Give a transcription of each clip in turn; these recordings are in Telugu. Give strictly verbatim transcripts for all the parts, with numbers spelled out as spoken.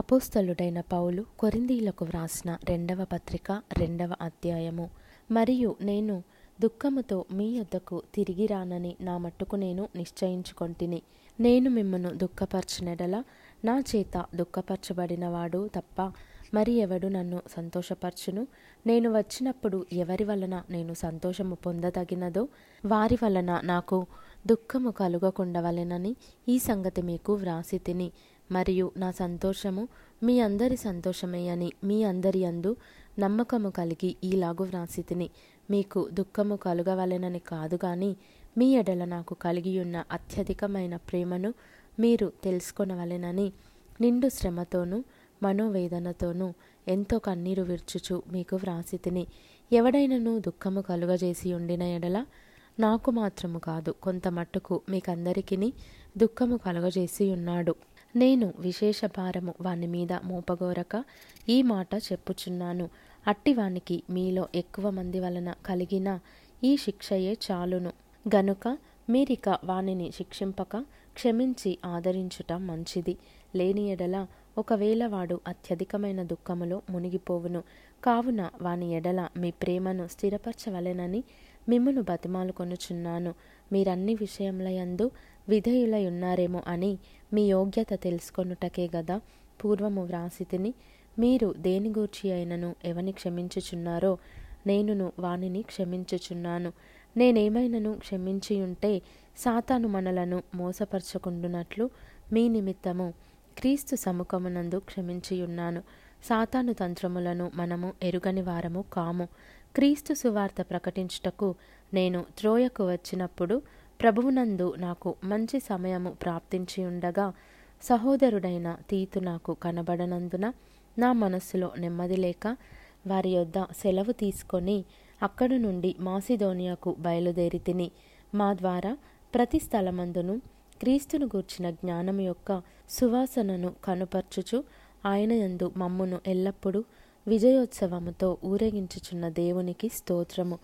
అపోస్తలుడైన పౌలు కొరింథీయులకు వ్రాసిన రెండవ పత్రిక రెండవ అధ్యాయము. మరియు నేను దుఃఖముతో మీ యొద్దకు తిరిగి రానని నా మట్టుకు నేను నిశ్చయించుకొంటిని. నేను మిమ్మను దుఃఖపరచినడల నా చేత దుఃఖపరచబడినవాడు తప్ప మరి ఎవడు నన్ను సంతోషపరచును? నేను వచ్చినప్పుడు ఎవరి వలన నేను సంతోషము పొందదగినదో వారి వలన నాకు దుఃఖము కలుగకుండవలెనని ఈ సంగతి మీకు వ్రాసి తిని. మరియు నా సంతోషము మీ అందరి సంతోషమే అని మీ అందరి అందు నమ్మకము కలిగి ఈలాగు వ్రాసి తిని. మీకు దుఃఖము కలుగవలెనని కాదు గాని మీ ఎడల నాకు కలిగియున్న అత్యధికమైన ప్రేమను మీరు తెలుసుకొనవలెనని నిండు శ్రమతోనూ మనోవేదనతోనూ ఎంతో కన్నీరు విర్చుచు మీకు వ్రాసి తిని. ఎవడైనను దుఃఖము కలుగజేసి ఉండిన ఎడల నాకు మాత్రము కాదు కొంత మట్టుకు మీకందరికీ దుఃఖము కలుగజేసి ఉన్నాడు. నేను విశేష భారము వాని మీద మోపగోరక ఈ మాట చెప్పుచున్నాను. అట్టివానికి మీలో ఎక్కువ మంది వలన కలిగిన ఈ శిక్షయే చాలును గనుక మీరిక వానిని శిక్షింపక క్షమించి ఆదరించుట మంచిది. లేని ఎడల ఒకవేళ వాడు అత్యధికమైన దుఃఖములో మునిగిపోవును. కావున వాని ఎడల మీ ప్రేమను స్థిరపరచవలెనని మిమ్మును బతిమాలుకొనుచున్నాను. మీరన్ని విషయములయందు విధేయులై ఉన్నారేమో అని మీ యోగ్యత తెలుసుకొనుటకే గదా పూర్వము వ్రాసి తిని. మీరు దేని గూర్చి అయినను ఎవని క్షమించుచున్నారో నేనును వానిని క్షమించుచున్నాను. నేనేమైనను క్షమించియుంటే సాతాను మనలను మోసపరచకుండునట్లు మీ నిమిత్తము క్రీస్తు సముఖమునందు క్షమించియున్నాను. సాతాను తంత్రములను మనము ఎరుగని వారము కాము. క్రీస్తు సువార్త ప్రకటించుటకు నేను త్రోయకు వచ్చినప్పుడు ప్రభువునందు నాకు మంచి సమయము ప్రాప్తించి ఉండగా సహోదరుడైన తీతు నాకు కనబడనందున నా మనస్సులో నెమ్మది లేక వారి యొద్ద సెలవు తీసుకొని అక్కడి నుండి మాసిదోనియాకు బయలుదేరి తిని. మా ద్వారా ప్రతి స్థలమందును క్రీస్తును గూర్చిన జ్ఞానం యొక్క సువాసనను కనుపర్చుచు ఆయనయందు మమ్మును ఎల్లప్పుడూ విజయోత్సవముతో ఊరేగించుచున్న దేవునికి స్తోత్రము.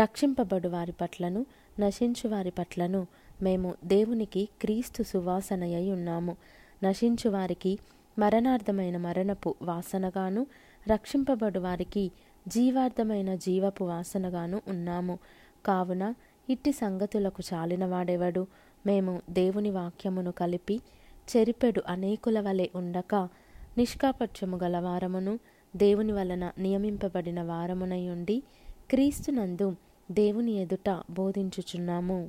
రక్షింపబడు వారి పట్లను నశించు వారి పట్లను మేము దేవునికి క్రీస్తు సువాసనయై ఉన్నాము. నశించు వారికి మరణార్థమైన మరణపు వాసనగాను రక్షింపబడు వారికి జీవార్థమైన జీవపు వాసనగాను ఉన్నాము. కావున ఇట్టి సంగతులకు చాలినవాడెవడు? మేము దేవుని వాక్యమును కలిపి చెరిపెడు అనేకుల వలె ఉండక నిష్కాపట్యము గల వారమును దేవుని వలన నియమింపబడిన వారమునై ఉండి క్రీస్తునందు దేవుని ఎదుట బోధించుచున్నాము.